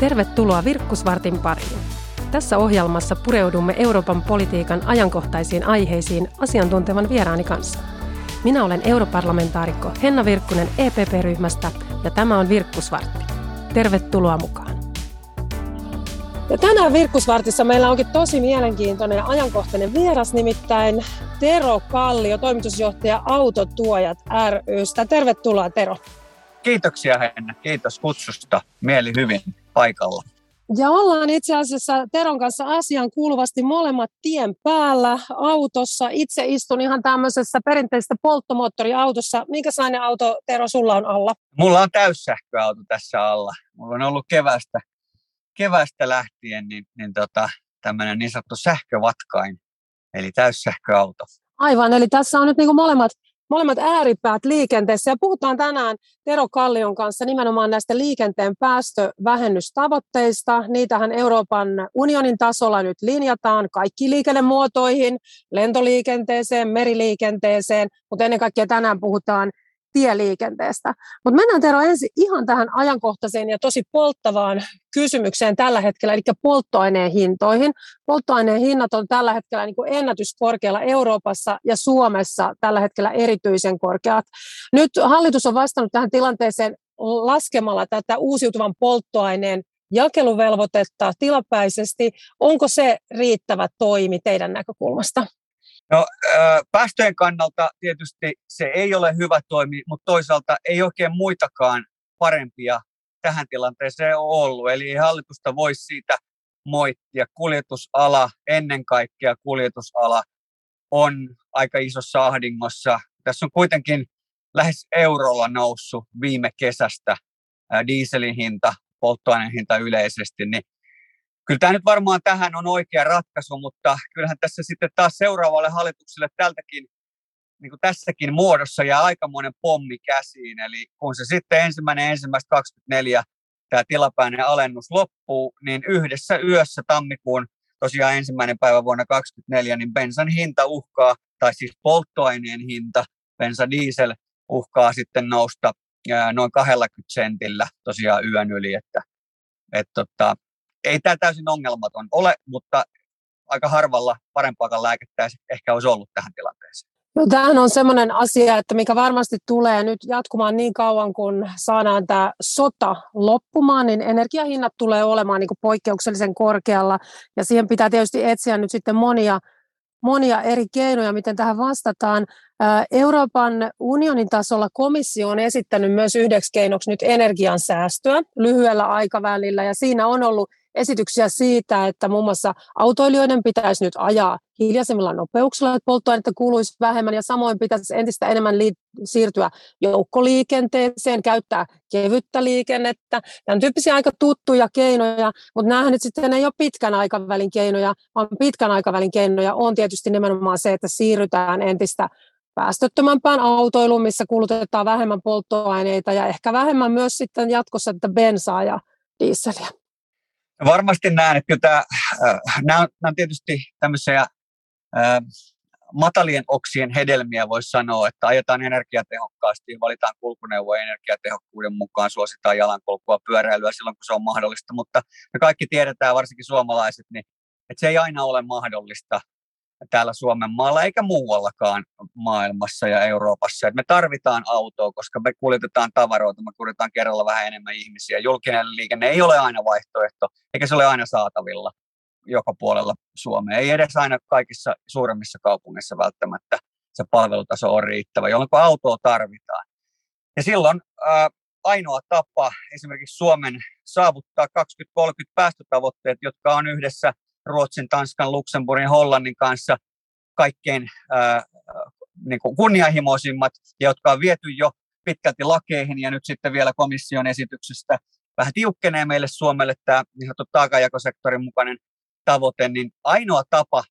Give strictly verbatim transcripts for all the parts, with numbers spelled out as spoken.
Tervetuloa Virkkusvartin pariin. Tässä ohjelmassa pureudumme Euroopan politiikan ajankohtaisiin aiheisiin asiantuntevan vieraani kanssa. Minä olen europarlamentaarikko Henna Virkkunen E P P-ryhmästä ja tämä on Virkkusvartti. Tervetuloa mukaan. Ja tänään Virkkusvartissa meillä onkin tosi mielenkiintoinen ja ajankohtainen vieras, nimittäin Tero Kallio, toimitusjohtaja Autotuojat ry:stä. Tervetuloa, Tero. Kiitoksia, Henna. Kiitos kutsusta. Mieli hyvin paikalla. Ja ollaan itse asiassa Teron kanssa asiaan kuuluvasti molemmat tien päällä autossa. Itse istun ihan tämmöisessä perinteisessä polttomoottoriautossa. Minkälainen auto, Tero, sulla on alla? Mulla on täyssähköauto tässä alla. Mulla on ollut kevästä, kevästä lähtien niin, niin tota, tämmöinen niin sanottu sähkövatkain, eli täyssähköauto. Aivan, eli tässä on nyt niinku molemmat. Molemmat ääripäät liikenteessä, ja puhutaan tänään Tero Kallion kanssa nimenomaan näistä liikenteen päästövähennystavoitteista. Niitähän Euroopan unionin tasolla nyt linjataan kaikkiin liikennemuotoihin, lentoliikenteeseen, meriliikenteeseen, mutta ennen kaikkea tänään puhutaan tieliikenteestä. Mutta mennään, Tero, ensin ihan tähän ajankohtaiseen ja tosi polttavaan kysymykseen tällä hetkellä, eli polttoaineen hintoihin. Polttoaineen hinnat on tällä hetkellä niin kuin ennätyskorkealla Euroopassa ja Suomessa tällä hetkellä erityisen korkeat. Nyt hallitus on vastannut tähän tilanteeseen laskemalla tätä uusiutuvan polttoaineen jakeluvelvoitetta tilapäisesti. Onko se riittävä toimi teidän näkökulmasta? No, päästöjen kannalta tietysti se ei ole hyvä toimi, mutta toisaalta ei oikein muitakaan parempia tähän tilanteeseen ole ollut. Eli hallitusta voi siitä moittia. Kuljetusala, ennen kaikkea kuljetusala, on aika isossa ahdingossa. Tässä on kuitenkin lähes eurolla noussut viime kesästä dieselin hinta, polttoaineen hinta yleisesti, niin kyllä tämä nyt varmaan tähän on oikea ratkaisu, mutta kyllähän tässä sitten taas seuraavalle hallitukselle tältäkin, niin kuin tässäkin muodossa jää aikamoinen pommi käsiin. Eli kun se sitten ensimmäinen ensimmäistä kaksikymmentäneljä tämä tilapäinen alennus loppuu, niin yhdessä yössä tammikuun tosiaan ensimmäinen päivä vuonna kaksikymmentäneljä, niin bensan hinta uhkaa, tai siis polttoaineen hinta, bensa diesel uhkaa sitten nousta noin kaksikymmentä sentillä tosiaan yön yli, että että ei tämä täysin ongelmaton ole, mutta aika harvalla parempaakaan lääkettä ehkä olisi ollut tähän tilanteeseen. No, tämähän on semmoinen asia, että mikä varmasti tulee nyt jatkumaan niin kauan, kun saadaan tämä sota loppumaan, niin energiahinnat tulee olemaan niin kuin poikkeuksellisen korkealla. Ja siihen pitää tietysti etsiä nyt sitten monia, monia eri keinoja, miten tähän vastataan. Euroopan unionin tasolla komissio on esittänyt myös yhdeksi keinoksi nyt energiansäästöä lyhyellä aikavälillä, ja siinä on ollut esityksiä siitä, että muun muassa autoilijoiden pitäisi nyt ajaa hiljaisemmilla nopeuksilla, että polttoainetta kuluisi vähemmän, ja samoin pitäisi entistä enemmän liit- siirtyä joukkoliikenteeseen, käyttää kevyttä liikennettä. Tämän tyyppisiä aika tuttuja keinoja, mutta näähän nyt sitten ei ole pitkän aikavälin keinoja, vaan pitkän aikavälin keinoja on tietysti nimenomaan se, että siirrytään entistä päästöttömämpään autoiluun, missä kulutetaan vähemmän polttoaineita ja ehkä vähemmän myös sitten jatkossa tätä bensaa ja dieseliä. Varmasti näen, että tämä, nämä on tietysti tämmöisiä ää, matalien oksien hedelmiä, voisi sanoa, että ajetaan energiatehokkaasti, valitaan kulkuneuvoja energiatehokkuuden mukaan, suositaan jalankulkua, pyöräilyä silloin, kun se on mahdollista, mutta me kaikki tiedetään, varsinkin suomalaiset, niin, että se ei aina ole mahdollista täällä Suomen maalla eikä muuallakaan maailmassa ja Euroopassa. Et me tarvitaan autoa, koska me kuljetetaan tavaroita, me kuljetetaan kerralla vähän enemmän ihmisiä. Julkinen liikenne ei ole aina vaihtoehto, eikä se ole aina saatavilla joka puolella Suomea. Ei edes aina kaikissa suuremmissa kaupungeissa välttämättä se palvelutaso on riittävä, jolloin autoa tarvitaan. Ja silloin ää, ainoa tapa esimerkiksi Suomen saavuttaa kaksikymmentäkolmekymmentä päästötavoitteet, jotka on yhdessä Ruotsin, Tanskan, Luxemburgin, Hollannin kanssa kaikkein ää, niin kuin kunnianhimoisimmat, ja jotka on viety jo pitkälti lakeihin, ja nyt sitten vielä komission esityksestä vähän tiukkenee meille Suomelle tämä niin sanottu taakanjakosektorin mukainen tavoite, niin ainoa tapa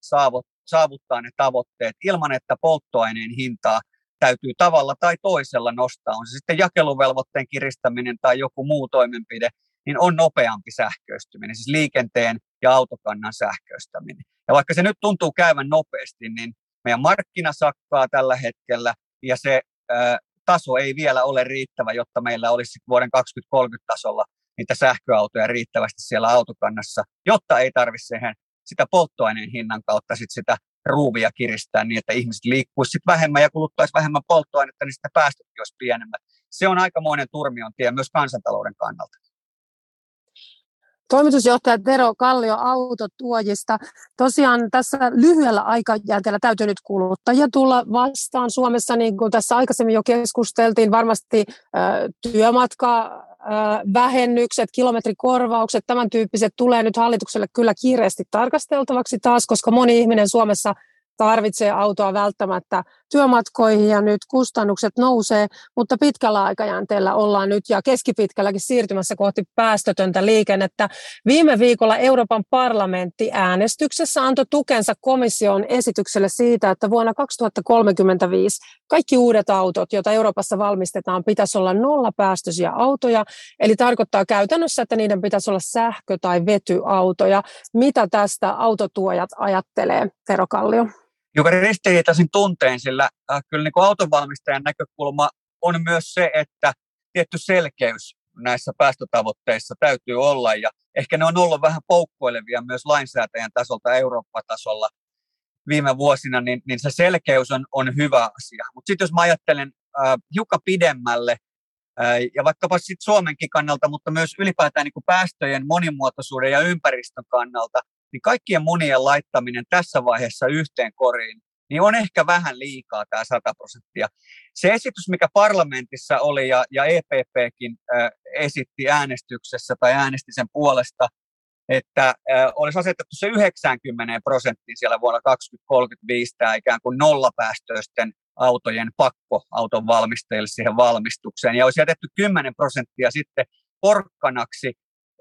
saavuttaa ne tavoitteet ilman, että polttoaineen hintaa täytyy tavalla tai toisella nostaa, on se sitten jakeluvelvoitteen kiristäminen tai joku muu toimenpide, niin on nopeampi sähköistyminen, siis liikenteen ja autokannan sähköistäminen. Ja vaikka se nyt tuntuu käyvän nopeasti, niin meidän markkina sakkaa tällä hetkellä, ja se ä, taso ei vielä ole riittävä, jotta meillä olisi vuoden kaksikymmentäkolmekymmentä tasolla niitä sähköautoja riittävästi siellä autokannassa, jotta ei tarvitse sitä polttoaineen hinnan kautta sit sitä ruuvia kiristää niin, että ihmiset liikkuisi sit vähemmän ja kuluttaisi vähemmän polttoainetta, niin sitä päästötkin olisi pienemmät. Se on aikamoinen turmion tie myös kansantalouden kannalta. Toimitusjohtaja Tero Kallio Autotuojista. Tosiaan tässä lyhyellä aikajänteellä täytyy nyt kuluttajia tulla vastaan Suomessa, niin kuin tässä aikaisemmin jo keskusteltiin, varmasti työmatkavähennykset, kilometrikorvaukset, tämän tyyppiset tulee nyt hallitukselle kyllä kiireesti tarkasteltavaksi taas, koska moni ihminen Suomessa tarvitsee autoa välttämättä työmatkoihin ja nyt kustannukset nousee, mutta pitkällä aikajänteellä ollaan nyt ja keskipitkälläkin siirtymässä kohti päästötöntä liikennettä. Viime viikolla Euroopan parlamentti äänestyksessä antoi tukensa komission esitykselle siitä, että vuonna kaksituhattakolmekymmentäviisi kaikki uudet autot, joita Euroopassa valmistetaan, pitäisi olla nollapäästöisiä autoja, eli tarkoittaa käytännössä, että niiden pitäisi olla sähkö- tai vetyautoja. Mitä tästä autotuojat ajattelee, Tero Kallio? Joka ristiriitaisin tunteen, sillä äh, kyllä niin kuin autonvalmistajan näkökulma on myös se, että tietty selkeys näissä päästötavoitteissa täytyy olla, ja ehkä ne on ollut vähän poukkoilevia myös lainsäätäjän tasolta Eurooppa-tasolla viime vuosina, niin, niin se selkeys on, on hyvä asia. Mutta sitten jos mä ajattelen äh, hiukan pidemmälle, äh, ja vaikkapa sitten Suomenkin kannalta, mutta myös ylipäätään niin kuin päästöjen monimuotoisuuden ja ympäristön kannalta, niin kaikkien munien laittaminen tässä vaiheessa yhteen koriin, niin on ehkä vähän liikaa tämä sata prosenttia. Se esitys, mikä parlamentissa oli ja, ja E P P:kin äh, esitti äänestyksessä tai äänesti sen puolesta, että äh, olisi asetettu se yhdeksänkymmentä prosenttia siellä vuonna kaksituhattakolmekymmentäviisi tämä ikään kuin nollapäästöisten autojen pakko auton valmistajille siihen valmistukseen. Ja olisi jätetty kymmenen prosenttia sitten porkkanaksi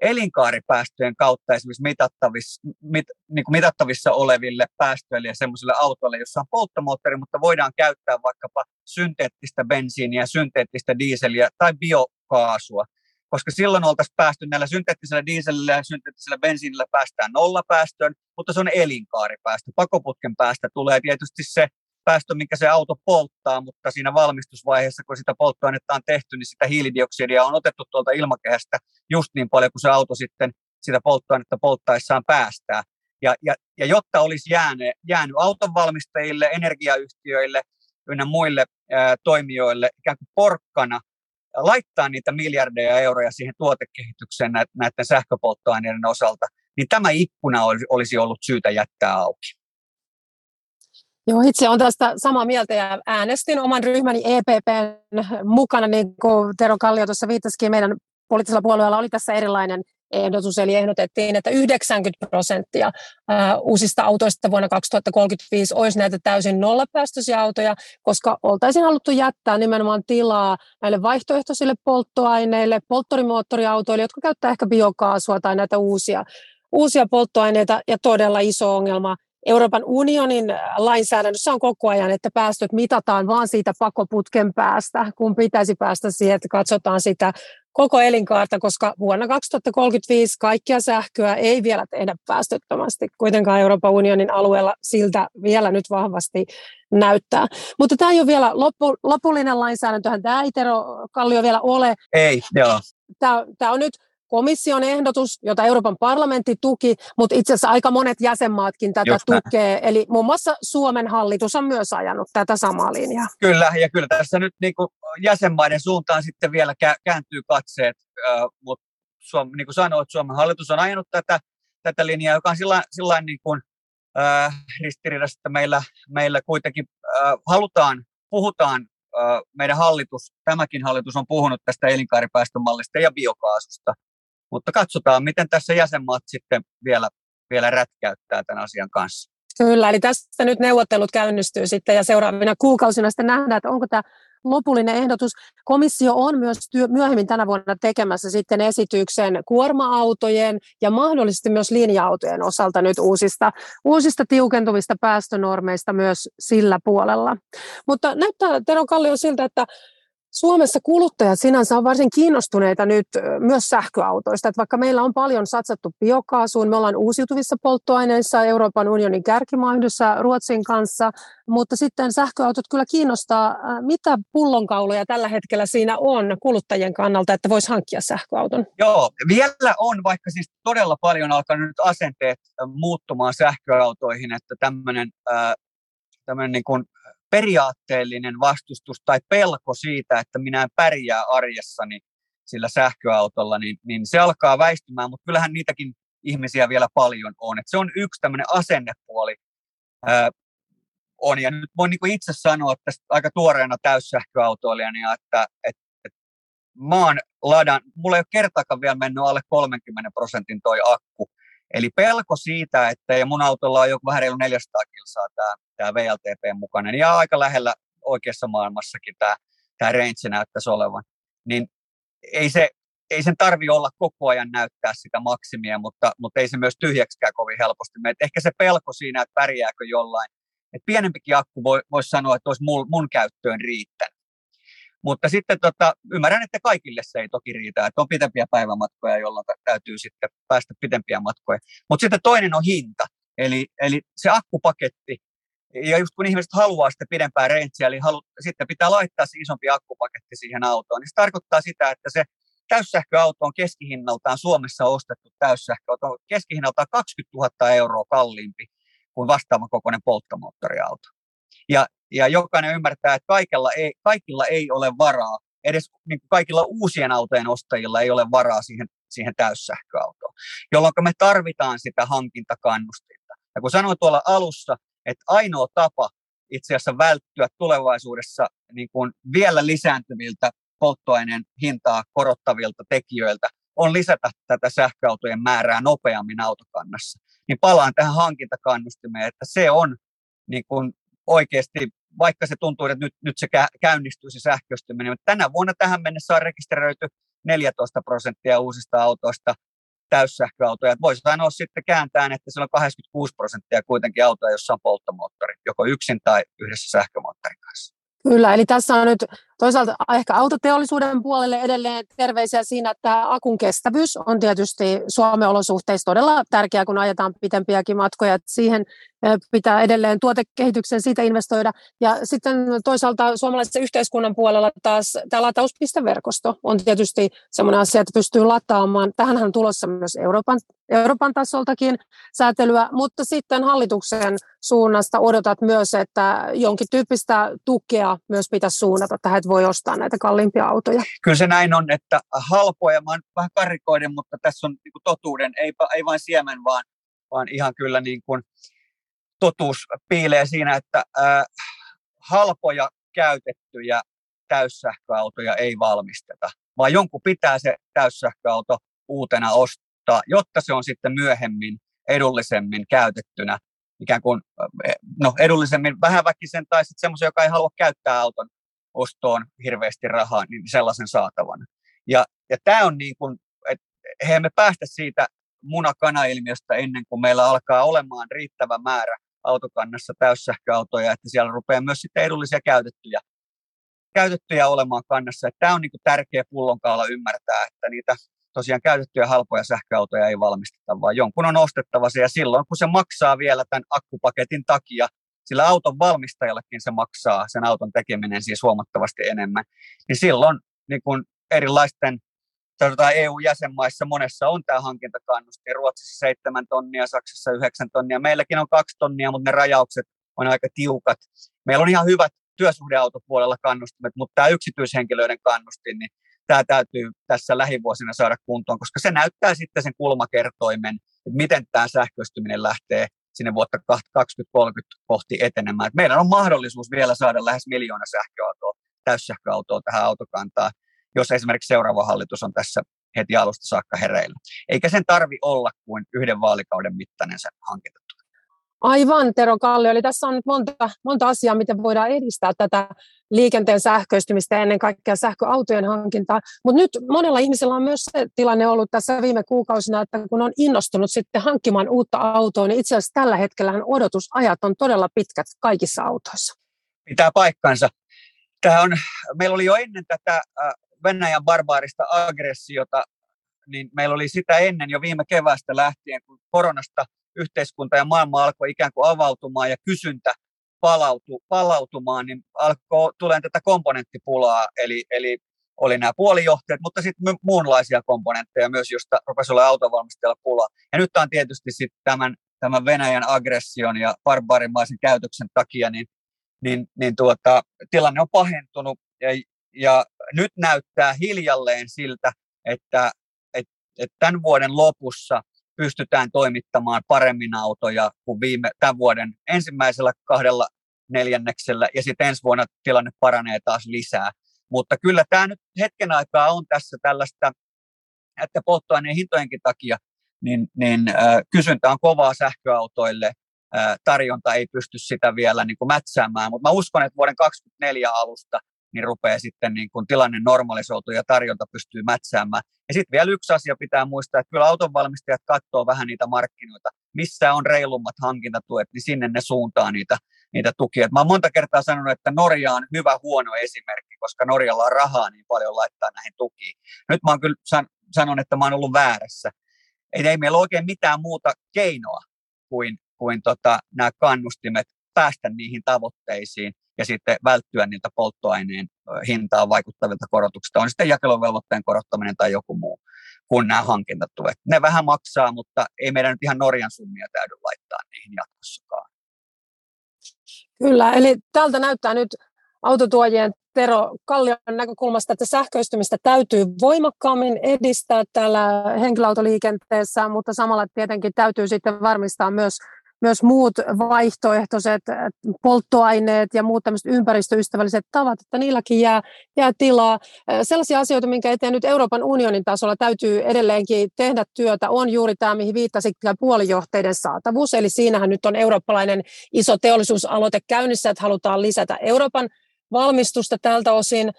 elinkaaripäästöjen kautta esimerkiksi mitattavissa, mit, niin kuin mitattavissa oleville päästöille ja semmoisille autoille, jossa on polttomoottori, mutta voidaan käyttää vaikkapa synteettistä bensiiniä, synteettistä diiseliä tai biokaasua, koska silloin oltaisiin päästy näillä synteettisellä diiselillä ja synteettisellä bensiinillä päästään nollapäästöön, mutta se on elinkaaripäästö. Pakoputken päästä tulee tietysti se päästö, minkä se auto polttaa, mutta siinä valmistusvaiheessa, kun sitä polttoainetta on tehty, niin sitä hiilidioksidia on otettu tuolta ilmakehästä just niin paljon, kun se auto sitten sitä polttoainetta polttaessaan päästää. Ja, ja, ja jotta olisi jäänyt, jäänyt autonvalmistajille, energiayhtiöille ynnä muille ää, toimijoille ikään kuin porkkana laittaa niitä miljardeja euroja siihen tuotekehitykseen näiden, näiden sähköpolttoaineiden osalta, niin tämä ikkuna olisi ollut syytä jättää auki. Joo, itse olen tästä samaa mieltä ja äänestin oman ryhmäni E P P:n mukana, niin kuin Tero Kallio tuossa viittasikin, meidän poliittisella puolueella oli tässä erilainen ehdotus, eli ehdotettiin, että yhdeksänkymmentä prosenttia uusista autoista vuonna kaksituhattakolmekymmentäviisi olisi näitä täysin nollapäästöisiä autoja, koska oltaisiin haluttu jättää nimenomaan tilaa näille vaihtoehtoisille polttoaineille, polttorimoottoriautoille, jotka käyttää ehkä biokaasua tai näitä uusia, uusia polttoaineita, ja todella iso ongelma Euroopan unionin lainsäädännössä on koko ajan, että päästöt mitataan vaan siitä pakoputken päästä, kun pitäisi päästä siihen, että katsotaan sitä koko elinkaarta, koska vuonna kaksituhattakolmekymmentäviisi kaikkia sähköä ei vielä tehdä päästöttömästi. Kuitenkaan Euroopan unionin alueella siltä vielä nyt vahvasti näyttää. Mutta tämä ei ole vielä lopu, lopullinen lainsäädäntöhän. Tämä ei, Tero Kallio, vielä ole. Ei, joo. Tämä, tämä on nyt komission ehdotus, jota Euroopan parlamentti tuki, mutta itse asiassa aika monet jäsenmaatkin tätä Just tukee. Näin. Eli muun muassa Suomen hallitus on myös ajanut tätä samaa linjaa. Kyllä, ja kyllä tässä nyt niin kuin jäsenmaiden suuntaan sitten vielä kääntyy katseet, mutta niin kuin sanoit, Suomen hallitus on ajanut tätä, tätä linjaa, joka on sillain, sillain niin kuin, äh, ristiriidassa, että meillä, meillä kuitenkin äh, halutaan, puhutaan, äh, meidän hallitus, tämäkin hallitus on puhunut tästä elinkaaripäästömallista ja biokaasusta. Mutta katsotaan, miten tässä jäsenmaat sitten vielä, vielä rätkäyttää tämän asian kanssa. Kyllä, eli tästä nyt neuvottelut käynnistyy sitten ja seuraavina kuukausina sitten nähdään, että onko tämä lopullinen ehdotus. Komissio on myös työ, myöhemmin tänä vuonna tekemässä sitten esityksen kuorma-autojen ja mahdollisesti myös linja-autojen osalta nyt uusista, uusista tiukentuvista päästönormeista myös sillä puolella. Mutta näyttää, Tero Kallio, siltä, että Suomessa kuluttajat sinänsä on varsin kiinnostuneita nyt myös sähköautoista. Että vaikka meillä on paljon satsattu biokaasuun, me ollaan uusiutuvissa polttoaineissa Euroopan unionin kärkimaa yhdessä Ruotsin kanssa, mutta sitten sähköautot kyllä kiinnostaa, mitä pullonkauloja tällä hetkellä siinä on kuluttajien kannalta, että voisi hankkia sähköauton. Joo, vielä on, vaikka siis todella paljon alkanut nyt asenteet muuttumaan sähköautoihin, että tämmöinen äh, tämmöinen niin kuin periaatteellinen vastustus tai pelko siitä, että minä en pärjää arjessani sillä sähköautolla, niin, niin se alkaa väistymään, mutta kyllähän niitäkin ihmisiä vielä paljon on. Et se on yksi tämmöinen asennepuoli. Ää, on. Ja nyt voin niin kuin itse sanoa tästä aika tuoreena täyssähköautoilijana, että et, et mä oon ladan, mulla ei ole kertaakaan vielä mennyt alle kolmekymmentä prosentin toi akku. Eli pelko siitä, että ja mun autolla on joku vähän reilu neljäsataa kilsaa tämä, tämä V L T P mukainen, ja aika lähellä oikeassa maailmassakin tämä, tämä range näyttäisi olevan, niin ei, se, ei sen tarvitse olla koko ajan näyttää sitä maksimia, mutta, mutta ei se myös tyhjäksikään kovin helposti mene. Ehkä se pelko siinä, että pärjääkö jollain, että pienempikin akku voi, voisi sanoa, että olisi mun, mun käyttöön riittänyt. Mutta sitten tota, ymmärrän, että kaikille se ei toki riitä, että on pitempiä päivämatkoja, jolloin täytyy sitten päästä pitempiä matkoja. Mutta sitten toinen on hinta, eli, eli se akkupaketti. Ja just kun ihmiset haluaa sitä pidempää rentsiä, eli halu, sitten pitää laittaa se isompi akkupaketti siihen autoon, niin se tarkoittaa sitä, että se täyssähköauto on keskihinnaltaan, Suomessa ostettu täyssähköauto on keskihinnaltaan kaksikymmentätuhatta euroa kalliimpi kuin vastaavan kokoinen polttomoottoriauto. Ja, ja jokainen ymmärtää, että kaikilla ei, kaikilla ei ole varaa, edes niin kuin kaikilla uusien autojen ostajilla ei ole varaa siihen, siihen täyssähköautoon, jolloin me tarvitaan sitä hankintakannustinta. Ja kun sanoin tuolla alussa, että ainoa tapa itse asiassa välttyä tulevaisuudessa niin kuin vielä lisääntyviltä polttoaineen hintaa korottavilta tekijöiltä on lisätä tätä sähköautojen määrää nopeammin autokannassa. Niin palaan tähän hankintakannustimeen, että se on niin kuin oikeasti, vaikka se tuntuu, että nyt, nyt se käynnistyy se sähköistyminen, mutta tänä vuonna tähän mennessä on rekisteröity neljätoista prosenttia uusista autoista täyssähköautoja. Voisi sanoa sitten kääntäen, että siellä on kahdeksankymmentäkuusi prosenttia kuitenkin autoja, jossa on polttomoottori, joko yksin tai yhdessä sähkömoottorin kanssa. Kyllä, eli tässä on nyt toisaalta ehkä autoteollisuuden puolelle edelleen terveisiä siinä, että akun kestävyys on tietysti Suomen olosuhteissa todella tärkeää, kun ajetaan pitempiäkin matkoja. Että siihen pitää edelleen tuotekehityksen siitä investoida. Ja sitten toisaalta suomalaisen yhteiskunnan puolella taas tämä latauspisteverkosto on tietysti sellainen asia, että pystyy lataamaan. Tähänhän on tulossa myös Euroopan, Euroopan tasoltakin säätelyä, mutta sitten hallituksen suunnasta odotat myös, että jonkin tyyppistä tukea myös pitäisi suunnata tähän, voi ostaa näitä kalliimpia autoja. Kyllä se näin on, että halpoja, mä oon vähän karikoiden, mutta tässä on niin kuin totuuden, ei, ei vain siemen, vaan, vaan ihan kyllä niin kuin totuus piilee siinä, että äh, halpoja käytettyjä täyssähköautoja ei valmisteta, vaan jonkun pitää se täyssähköauto uutena ostaa, jotta se on sitten myöhemmin edullisemmin käytettynä, ikään kuin no, edullisemmin vähäväkisen tai sitten semmoisen, joka ei halua käyttää auton ostoon hirveästi rahaa, niin sellaisen saatavana. Ja, ja tämä on niin kuin, että eihän me päästä siitä muna-kana-ilmiöstä ennen kuin meillä alkaa olemaan riittävä määrä autokannassa täyssähköautoja, että siellä rupeaa myös sitten edullisia käytettyjä, käytettyjä olemaan kannassa. Tämä on niin kuin tärkeä pullonkaula ymmärtää, että niitä tosiaan käytettyjä halpoja sähköautoja ei valmisteta, vaan jonkun on ostettava se, ja silloin kun se maksaa vielä tämän akkupaketin takia, sillä auton valmistajallakin se maksaa, sen auton tekeminen siis huomattavasti enemmän. Niin silloin niin kun erilaisten E U-jäsenmaissa monessa on tämä hankintakannustin. Ruotsissa seitsemän tonnia, Saksassa yhdeksän tonnia. Meilläkin on kaksi tonnia, mutta ne rajaukset on aika tiukat. Meillä on ihan hyvät työsuhdeautopuolella kannustimet, mutta tämä yksityishenkilöiden kannustin, niin tämä täytyy tässä lähivuosina saada kuntoon, koska se näyttää sitten sen kulmakertoimen, että miten tämä sähköistyminen lähtee sinne vuotta kaksituhattakolmekymmentä kohti etenemään. Et meillä on mahdollisuus vielä saada lähes miljoona sähköautoa, täyssähköautoa tähän autokantaan, jos esimerkiksi seuraava hallitus on tässä heti alusta saakka hereillä. Eikä sen tarvi olla kuin yhden vaalikauden mittainen se hankinta. Aivan, Tero Kallio. Eli tässä on nyt monta, monta asiaa, miten voidaan edistää tätä liikenteen sähköistymistä ja ennen kaikkea sähköautojen hankintaa. Mutta nyt monella ihmisellä on myös se tilanne ollut tässä viime kuukausina, että kun on innostunut sitten hankkimaan uutta autoa, niin itse asiassa tällä hetkellähän odotusajat on todella pitkät kaikissa autoissa. Pitää paikkansa. Tämä on, meillä oli jo ennen tätä Venäjän barbaarista aggressiota, niin meillä oli sitä ennen jo viime keväästä lähtien, kun koronasta yhteiskunta ja maailma alkoi ikään kuin avautumaan ja kysyntä palautu, palautumaan, niin alkoi tulemaan tätä komponenttipulaa, eli, eli oli nämä puolijohteet, mutta sitten muunlaisia komponentteja myös, josta rupesi olla autovalmistajalla pulaa. Ja nyt on tietysti sitten tämän, tämän Venäjän aggression ja barbaarimaisen käytöksen takia, niin, niin, niin tuota, tilanne on pahentunut ja, ja nyt näyttää hiljalleen siltä, että et, et tämän vuoden lopussa pystytään toimittamaan paremmin autoja kuin viime, tämän vuoden ensimmäisellä kahdella neljänneksellä ja sitten ensi vuonna tilanne paranee taas lisää. Mutta kyllä tämä nyt hetken aikaa on tässä tällaista, että polttoaineen hintojenkin takia niin, niin, äh, kysyntä on kovaa sähköautoille, äh, tarjonta ei pysty sitä vielä niin kuin mätsäämään, mutta mä uskon, että vuoden kaksikymmentäneljä alusta niin rupeaa sitten niin kuin tilanne normalisoituu ja tarjonta pystyy mätsäämään. Ja sitten vielä yksi asia pitää muistaa, että kyllä autonvalmistajat katsoo vähän niitä markkinoita, missä on reilummat hankintatuet, niin sinne ne suuntaa niitä, niitä tukia. Et mä oon monta kertaa sanonut, että Norja on hyvä huono esimerkki, koska Norjalla on rahaa niin paljon laittaa näihin tukiin. Nyt mä oon kyllä san, sanon, että mä oon ollut väärässä. Ei, ei meillä ole oikein mitään muuta keinoa kuin, kuin tota, nämä kannustimet päästä niihin tavoitteisiin ja sitten välttyä niiltä polttoaineen hintaan vaikuttavilta korotuksista. On sitten jakeluvelvoitteen korottaminen tai joku muu kuin nämä hankintatuet. Ne vähän maksaa, mutta ei meidän nyt ihan Norjan summia täydy laittaa niihin jatkossakaan. Kyllä, eli tältä näyttää nyt autotuojien Tero Kallion näkökulmasta, että sähköistymistä täytyy voimakkaammin edistää täällä henkilöautoliikenteessä, mutta samalla tietenkin täytyy sitten varmistaa myös Myös muut vaihtoehtoiset polttoaineet ja muut tämmöiset ympäristöystävälliset tavat, että niilläkin jää, jää tilaa. Sellaisia asioita, minkä eteen nyt Euroopan unionin tasolla täytyy edelleenkin tehdä työtä, on juuri tämä, mihin viittasit, puolijohteiden saatavuus. Eli siinähän nyt on eurooppalainen iso teollisuusaloite käynnissä, että halutaan lisätä Euroopan valmistusta tältä osin.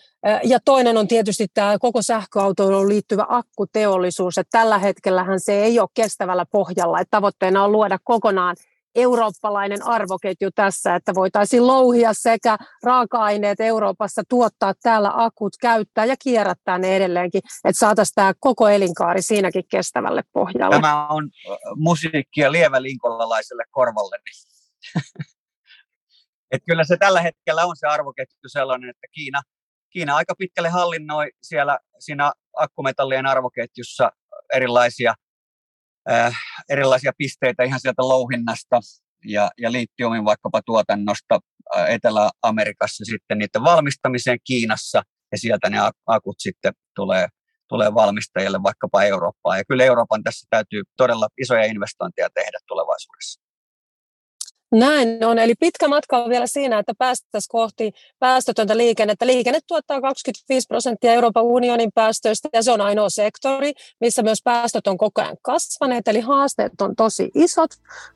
Ja toinen on tietysti tämä koko sähköautoiluun liittyvä akkuteollisuus. Että tällä hetkellähän se ei ole kestävällä pohjalla. Että tavoitteena on luoda kokonaan eurooppalainen arvoketju tässä, että voitaisiin louhia sekä raaka-aineet Euroopassa, tuottaa täällä akut, käyttää ja kierrättää ne edelleenkin, että saataisiin tämä koko elinkaari siinäkin kestävälle pohjalle. Tämä on musiikkia lievälinkolalaiselle korvalleni. Että kyllä se tällä hetkellä on se arvoketju sellainen, että Kiina, Kiina aika pitkälle hallinnoi siellä siinä akkumetallien arvoketjussa erilaisia, äh, erilaisia pisteitä ihan sieltä louhinnasta ja, ja litiumin vaikkapa tuotannosta äh, Etelä-Amerikassa sitten niiden valmistamiseen Kiinassa ja sieltä ne akut sitten tulee, tulee valmistajille vaikkapa Eurooppaan. Ja kyllä Euroopan tässä täytyy todella isoja investointeja tehdä tulevaisuudessa. Näin on. Eli pitkä matka on vielä siinä, että päästäisiin kohti päästötöntä liikennettä. Liikenne tuottaa kaksikymmentäviisi prosenttia Euroopan unionin päästöistä ja se on ainoa sektori, missä myös päästöt on koko ajan kasvaneet. Eli haasteet on tosi isot,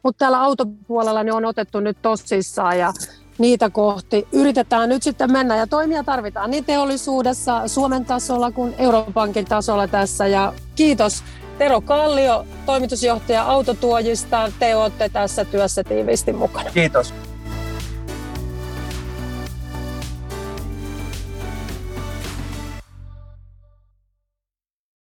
mutta täällä autopuolella ne on otettu nyt tosissaan ja niitä kohti yritetään nyt sitten mennä ja toimia tarvitaan niin teollisuudessa, Suomen tasolla kuin Euroopankin tasolla tässä. Ja kiitos Tero Kallio, toimitusjohtaja autotuojista. Te olette tässä työssä tiiviisti mukana. Kiitos.